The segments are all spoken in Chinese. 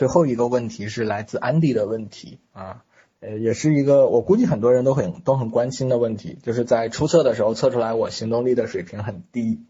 最后一个问题是来自安迪的问题啊，也是一个我估计很多人都很关心的问题，就是在初测的时候测出来我行动力的水平很低，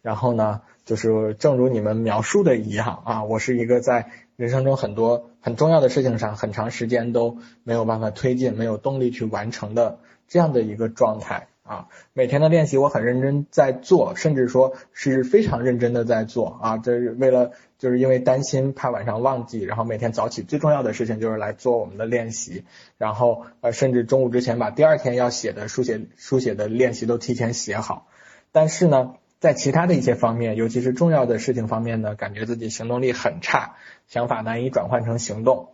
然后呢就是正如你们描述的一样啊，我是一个在人生中很多很重要的事情上很长时间都没有办法推进，没有动力去完成的这样的一个状态啊。每天的练习我很认真在做，甚至说是非常认真的在做啊，这是为了就是因为担心怕晚上忘记，然后每天早起最重要的事情就是来做我们的练习，然后甚至中午之前把第二天要写的书写的练习都提前写好，但是呢在其他的一些方面，尤其是重要的事情方面呢，感觉自己行动力很差，想法难以转换成行动，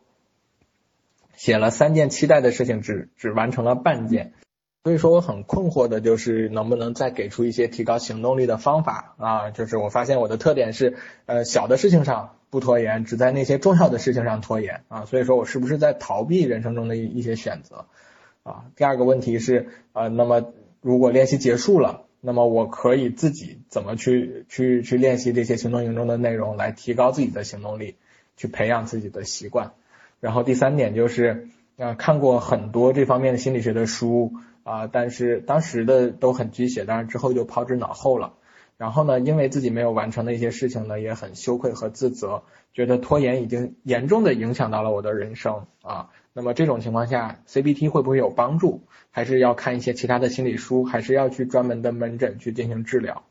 写了3件期待的事情只完成了半件，所以说我很困惑的就是能不能再给出一些提高行动力的方法啊？就是我发现我的特点是小的事情上不拖延，只在那些重要的事情上拖延啊，所以说我是不是在逃避人生中的一些选择啊？第二个问题是那么如果练习结束了，那么我可以自己怎么去练习这些行动营中的内容，来提高自己的行动力，去培养自己的习惯。然后第3点就是看过很多这方面的心理学的书啊，但是当时的都很鸡血，当然之后就抛之脑后了。然后呢因为自己没有完成的一些事情呢也很羞愧和自责，觉得拖延已经严重的影响到了我的人生啊。那么这种情况下 CBT 会不会有帮助，还是要看一些其他的心理书，还是要去专门的门诊去进行治疗？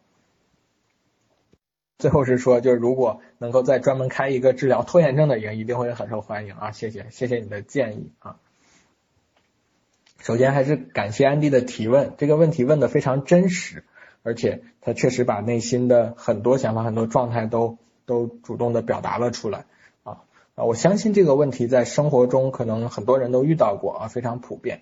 最后是说就是如果能够再专门开一个治疗拖延症的营一定会很受欢迎啊，谢谢你的建议啊。首先还是感谢安迪的提问，这个问题问得非常真实，而且他确实把内心的很多想法很多状态都主动的表达了出来啊，我相信这个问题在生活中可能很多人都遇到过啊，非常普遍。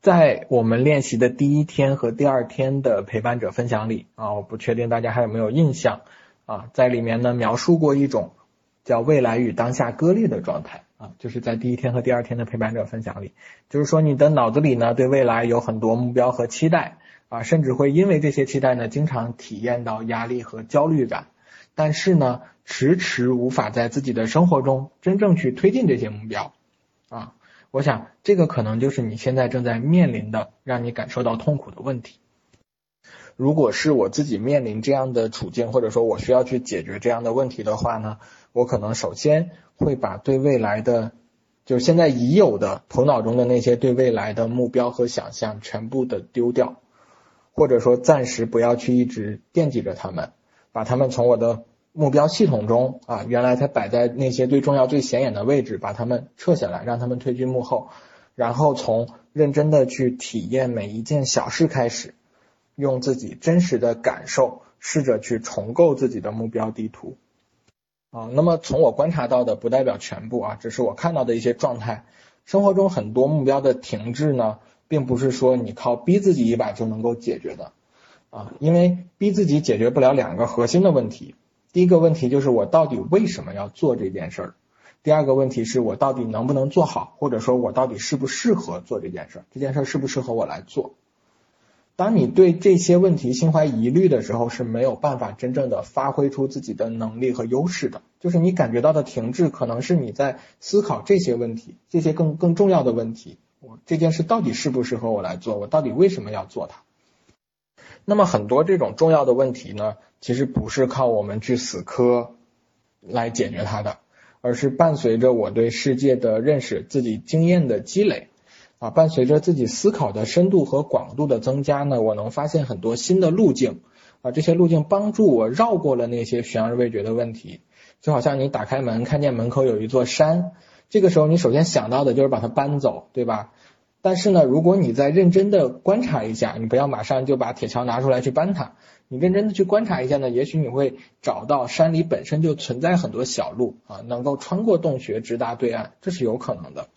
在我们练习的第1天和第2天的陪伴者分享里啊，我不确定大家还有没有印象啊，在里面呢描述过一种叫未来与当下割裂的状态啊，就是在第1天和第2天的陪伴者分享里，就是说你的脑子里呢对未来有很多目标和期待啊，甚至会因为这些期待呢经常体验到压力和焦虑感，但是呢迟迟无法在自己的生活中真正去推进这些目标啊，我想这个可能就是你现在正在面临的让你感受到痛苦的问题。如果是我自己面临这样的处境，或者说我需要去解决这样的问题的话呢，我可能首先会把对未来的就是现在已有的头脑中的那些对未来的目标和想象全部的丢掉，或者说暂时不要去一直惦记着他们，把他们从我的目标系统中啊，原来它摆在那些最重要最显眼的位置，把它们撤下来，让他们退居幕后，然后从认真的去体验每一件小事开始，用自己真实的感受试着去重构自己的目标地图啊。那么从我观察到的不代表全部啊，只是我看到的一些状态，生活中很多目标的停滞呢并不是说你靠逼自己一把就能够解决的啊，因为逼自己解决不了2个核心的问题。第一个问题就是我到底为什么要做这件事儿，第2个问题是我到底能不能做好，或者说我到底适不适合做这件事儿，这件事儿适不适合我来做。当你对这些问题心怀疑虑的时候，是没有办法真正的发挥出自己的能力和优势的，就是你感觉到的停滞可能是你在思考这些问题，这些更重要的问题，我这件事到底适不适合我来做，我到底为什么要做它。那么很多这种重要的问题呢其实不是靠我们去死磕来解决它的，而是伴随着我对世界的认识，自己经验的积累啊，伴随着自己思考的深度和广度的增加呢，我能发现很多新的路径啊，这些路径帮助我绕过了那些悬而未决的问题。就好像你打开门看见门口有一座山，这个时候你首先想到的就是把它搬走，对吧？但是呢如果你再认真的观察一下，你不要马上就把铁锹拿出来去搬它，你认真的去观察一下呢，也许你会找到山里本身就存在很多小路啊，能够穿过洞穴直达对岸，这是有可能的。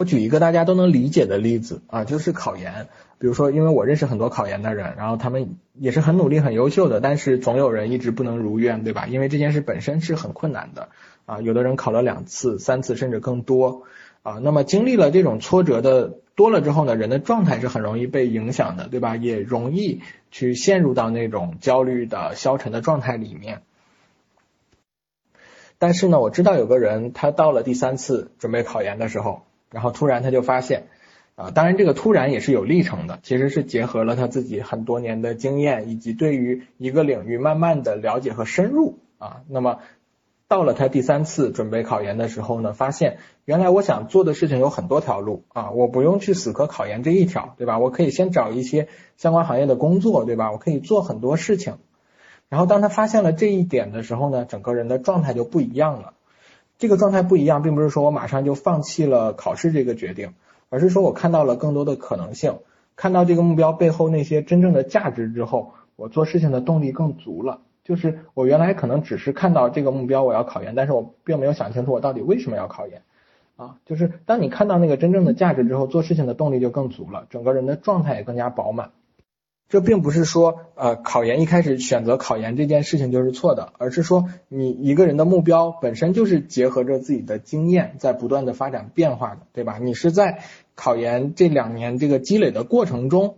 我举一个大家都能理解的例子啊，就是考研。比如说因为我认识很多考研的人，然后他们也是很努力很优秀的，但是总有人一直不能如愿，对吧？因为这件事本身是很困难的啊，有的人考了2次3次甚至更多啊。那么经历了这种挫折的多了之后呢，人的状态是很容易被影响的，对吧？也容易去陷入到那种焦虑的消沉的状态里面。但是呢我知道有个人他到了第三次准备考研的时候，然后突然他就发现当然这个突然也是有历程的，其实是结合了他自己很多年的经验以及对于一个领域慢慢的了解和深入那么到了他第三次准备考研的时候呢，发现原来我想做的事情有很多条路我不用去死磕考研这一条，对吧？我可以先找一些相关行业的工作，对吧？我可以做很多事情。然后当他发现了这一点的时候呢，整个人的状态就不一样了。这个状态不一样并不是说我马上就放弃了考试这个决定，而是说我看到了更多的可能性，看到这个目标背后那些真正的价值之后，我做事情的动力更足了。就是我原来可能只是看到这个目标我要考研，但是我并没有想清楚我到底为什么要考研就是当你看到那个真正的价值之后，做事情的动力就更足了，整个人的状态也更加饱满。这并不是说考研一开始选择考研这件事情就是错的，而是说你一个人的目标本身就是结合着自己的经验在不断的发展变化的，对吧？你是在考研这2年这个积累的过程中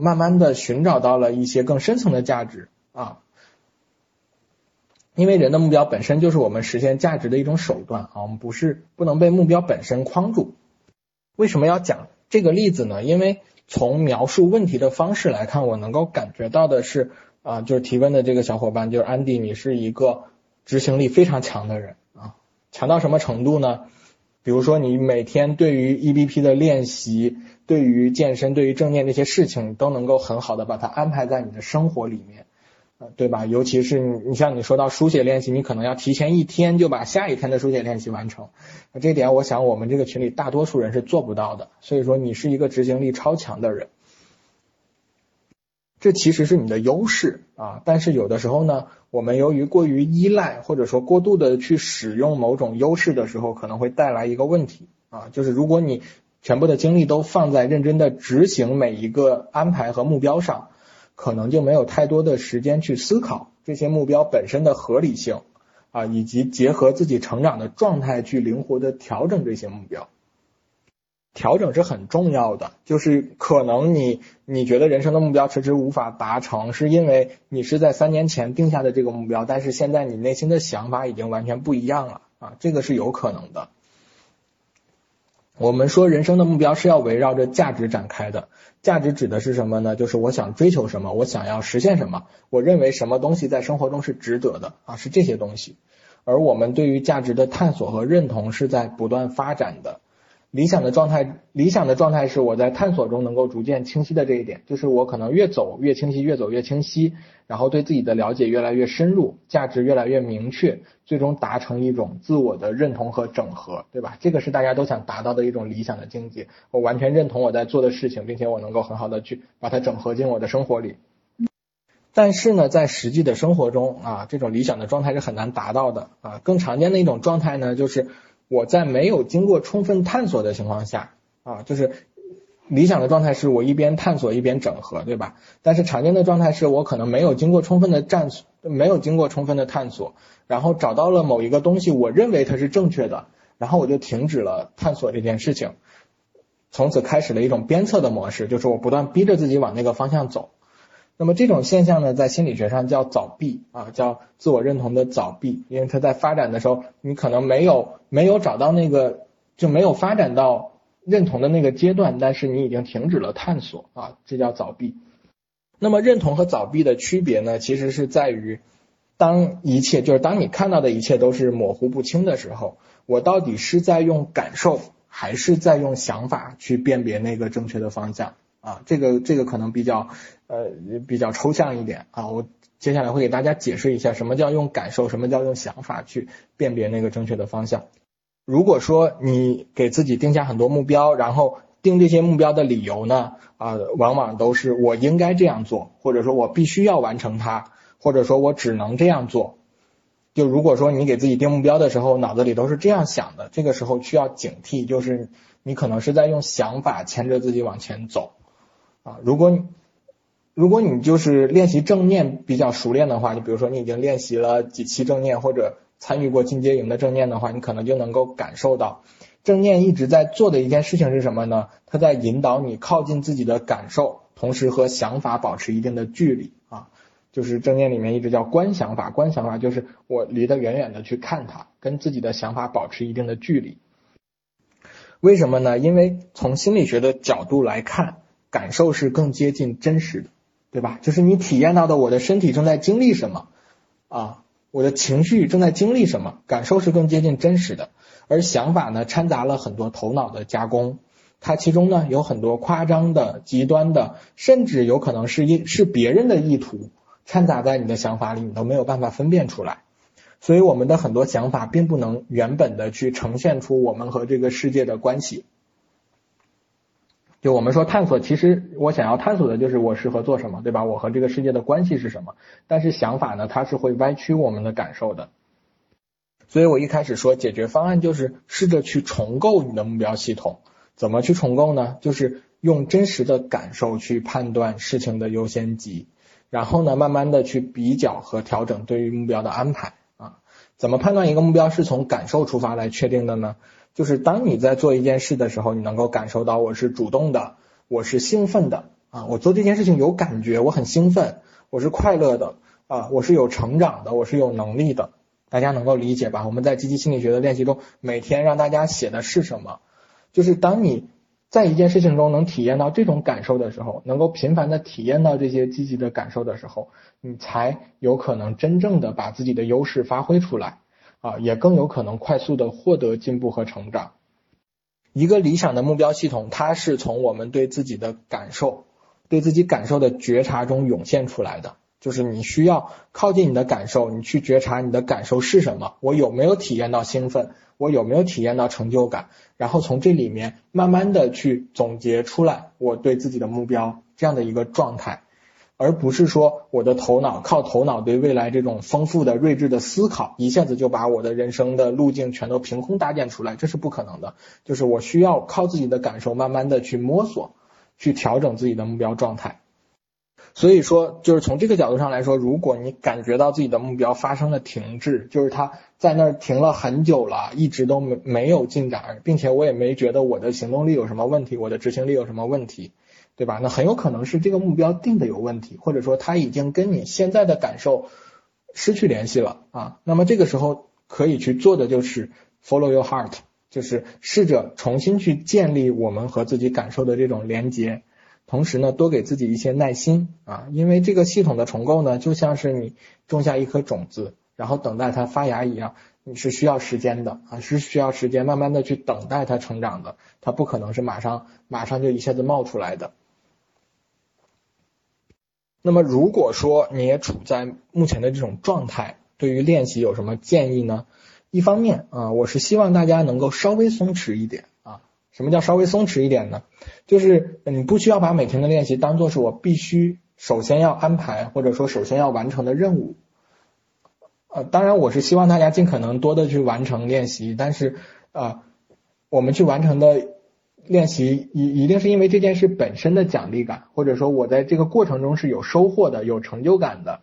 慢慢的寻找到了一些更深层的价值因为人的目标本身就是我们实现价值的一种手段我们不能被目标本身框住。为什么要讲这个例子呢？因为从描述问题的方式来看，我能够感觉到的是就是提问的这个小伙伴，就是安迪，你是一个执行力非常强的人强到什么程度呢？比如说你每天对于 EBP 的练习，对于健身，对于正念这些事情都能够很好的把它安排在你的生活里面，对吧？尤其是你像你说到书写练习，你可能要提前1天就把下一天的书写练习完成，这点我想我们这个群里大多数人是做不到的，所以说你是一个执行力超强的人，这其实是你的优势但是有的时候呢，我们由于过于依赖或者说过度的去使用某种优势的时候，可能会带来一个问题就是如果你全部的精力都放在认真的执行每一个安排和目标上，可能就没有太多的时间去思考这些目标本身的合理性以及结合自己成长的状态去灵活的调整这些目标。调整是很重要的，就是可能你觉得人生的目标迟迟无法达成，是因为你是在3年前定下的这个目标，但是现在你内心的想法已经完全不一样了这个是有可能的。我们说人生的目标是要围绕着价值展开的，价值指的是什么呢？就是我想追求什么，我想要实现什么，我认为什么东西在生活中是值得的是这些东西。而我们对于价值的探索和认同是在不断发展的。理想的状态是我在探索中能够逐渐清晰的这一点，就是我可能越走越清晰，越走越清晰，然后对自己的了解越来越深入，价值越来越明确，最终达成一种自我的认同和整合，对吧？这个是大家都想达到的一种理想的境界，我完全认同我在做的事情，并且我能够很好的去把它整合进我的生活里。但是呢，在实际的生活中这种理想的状态是很难达到的更常见的一种状态呢，就是我在没有经过充分探索的情况下就是理想的状态是我一边探索一边整合，对吧？但是常见的状态是我可能没有经过充分的探索，然后找到了某一个东西，我认为它是正确的，然后我就停止了探索这件事情，从此开始了一种鞭策的模式，就是我不断逼着自己往那个方向走。那么这种现象呢，在心理学上叫早闭叫自我认同的早闭，因为它在发展的时候，你可能没有找到那个，就没有发展到认同的那个阶段，但是你已经停止了探索这叫早闭。那么认同和早闭的区别呢，其实是在于当你看到的一切都是模糊不清的时候，我到底是在用感受还是在用想法去辨别那个正确的方向这个可能比较抽象一点我接下来会给大家解释一下什么叫用感受，什么叫用想法去辨别那个正确的方向。如果说你给自己定下很多目标，然后定这些目标的理由呢往往都是我应该这样做，或者说我必须要完成它，或者说我只能这样做。就如果说你给自己定目标的时候，脑子里都是这样想的，这个时候需要警惕，就是你可能是在用想法牵着自己往前走。如果你就是练习正念比较熟练的话，就比如说你已经练习了几期正念，或者参与过进阶营的正念的话，你可能就能够感受到正念一直在做的一件事情是什么呢？它在引导你靠近自己的感受，同时和想法保持一定的距离就是正念里面一直叫观想法，观想法就是我离得远远的去看它，跟自己的想法保持一定的距离。为什么呢？因为从心理学的角度来看，感受是更接近真实的，对吧？就是你体验到的我的身体正在经历什么啊，我的情绪正在经历什么，感受是更接近真实的。而想法呢，掺杂了很多头脑的加工，它其中呢有很多夸张的、极端的，甚至有可能是别人的意图掺杂在你的想法里，你都没有办法分辨出来。所以我们的很多想法并不能原本的去呈现出我们和这个世界的关系。就我们说探索，其实我想要探索的就是我适合做什么，对吧？我和这个世界的关系是什么？但是想法呢，它是会歪曲我们的感受的。所以我一开始说解决方案就是试着去重构你的目标系统。怎么去重构呢？就是用真实的感受去判断事情的优先级，然后呢慢慢的去比较和调整对于目标的安排啊。怎么判断一个目标是从感受出发来确定的呢？就是当你在做一件事的时候，你能够感受到我是主动的，我是兴奋的啊，我做这件事情有感觉，我很兴奋，我是快乐的啊，我是有成长的，我是有能力的。大家能够理解吧？我们在积极心理学的练习中，每天让大家写的是什么？就是当你在一件事情中能体验到这种感受的时候，能够频繁的体验到这些积极的感受的时候，你才有可能真正的把自己的优势发挥出来啊，也更有可能快速的获得进步和成长。一个理想的目标系统，它是从我们对自己的感受、对自己感受的觉察中涌现出来的。就是你需要靠近你的感受，你去觉察你的感受是什么，我有没有体验到兴奋，我有没有体验到成就感，然后从这里面慢慢的去总结出来我对自己的目标这样的一个状态，而不是说我的头脑靠头脑对未来这种丰富的睿智的思考，一下子就把我的人生的路径全都凭空搭建出来，这是不可能的。就是我需要靠自己的感受慢慢的去摸索，去调整自己的目标状态。所以说就是从这个角度上来说，如果你感觉到自己的目标发生了停滞，就是它在那儿停了很久了，一直都没有进展，并且我也没觉得我的行动力有什么问题，我的执行力有什么问题，对吧？那很有可能是这个目标定的有问题，或者说它已经跟你现在的感受失去联系了啊。那么这个时候可以去做的就是 follow your heart， 就是试着重新去建立我们和自己感受的这种连结。同时呢，多给自己一些耐心啊，因为这个系统的重构呢，就像是你种下一颗种子，然后等待它发芽一样，你是需要时间的啊，是需要时间慢慢的去等待它成长的，它不可能是马上就一下子冒出来的。那么如果说你也处在目前的这种状态，对于练习有什么建议呢？一方面啊，我是希望大家能够稍微松弛一点。什么叫稍微松弛一点呢？就是你不需要把每天的练习当作是我必须首先要安排或者说首先要完成的任务。当然我是希望大家尽可能多的去完成练习，但是我们去完成的练习一定是因为这件事本身的奖励感，或者说我在这个过程中是有收获的、有成就感的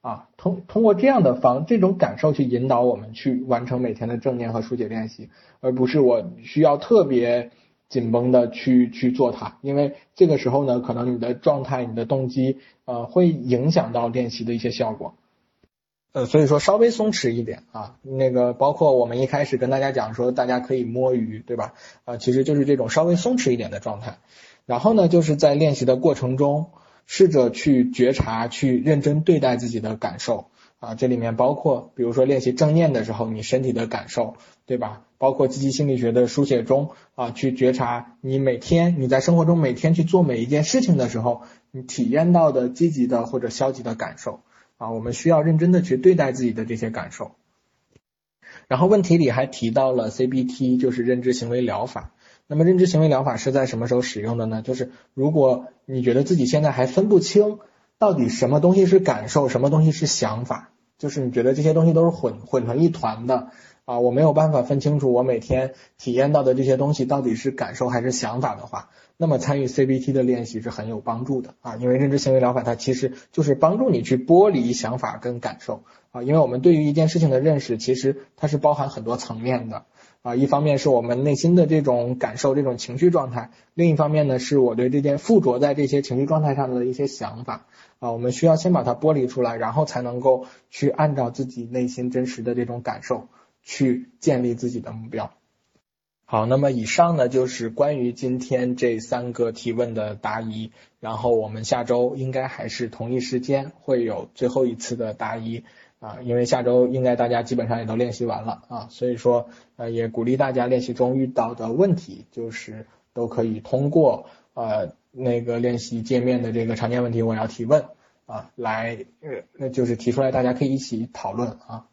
啊。通过这样的这种感受去引导我们去完成每天的正念和疏解练习，而不是我需要特别紧绷的去做它，因为这个时候呢，可能你的状态、你的动机会影响到练习的一些效果。所以说稍微松弛一点啊，那个包括我们一开始跟大家讲说大家可以摸鱼，对吧？其实就是这种稍微松弛一点的状态。然后呢，就是在练习的过程中试着去觉察，去认真对待自己的感受啊，这里面包括比如说练习正念的时候你身体的感受，对吧？包括积极心理学的书写中啊，去觉察你在生活中每天去做每一件事情的时候你体验到的积极的或者消极的感受啊，我们需要认真的去对待自己的这些感受。然后问题里还提到了 CBT， 就是认知行为疗法。那么认知行为疗法是在什么时候使用的呢？就是如果你觉得自己现在还分不清到底什么东西是感受，什么东西是想法，就是你觉得这些东西都是混成一团的啊，我没有办法分清楚我每天体验到的这些东西到底是感受还是想法的话，那么参与 CBT 的练习是很有帮助的啊，因为认知行为疗法它其实就是帮助你去剥离想法跟感受啊，因为我们对于一件事情的认识其实它是包含很多层面的啊，一方面是我们内心的这种感受这种情绪状态，另一方面呢是我对这件附着在这些情绪状态上的一些想法啊，我们需要先把它剥离出来，然后才能够去按照自己内心真实的这种感受去建立自己的目标。好，那么以上呢就是关于今天这3个提问的答疑，然后我们下周应该还是同一时间会有最后一次的答疑啊，因为下周应该大家基本上也都练习完了啊，所以说也鼓励大家练习中遇到的问题就是都可以通过那个练习界面的这个常见问题我要提问啊来就是提出来，大家可以一起讨论啊。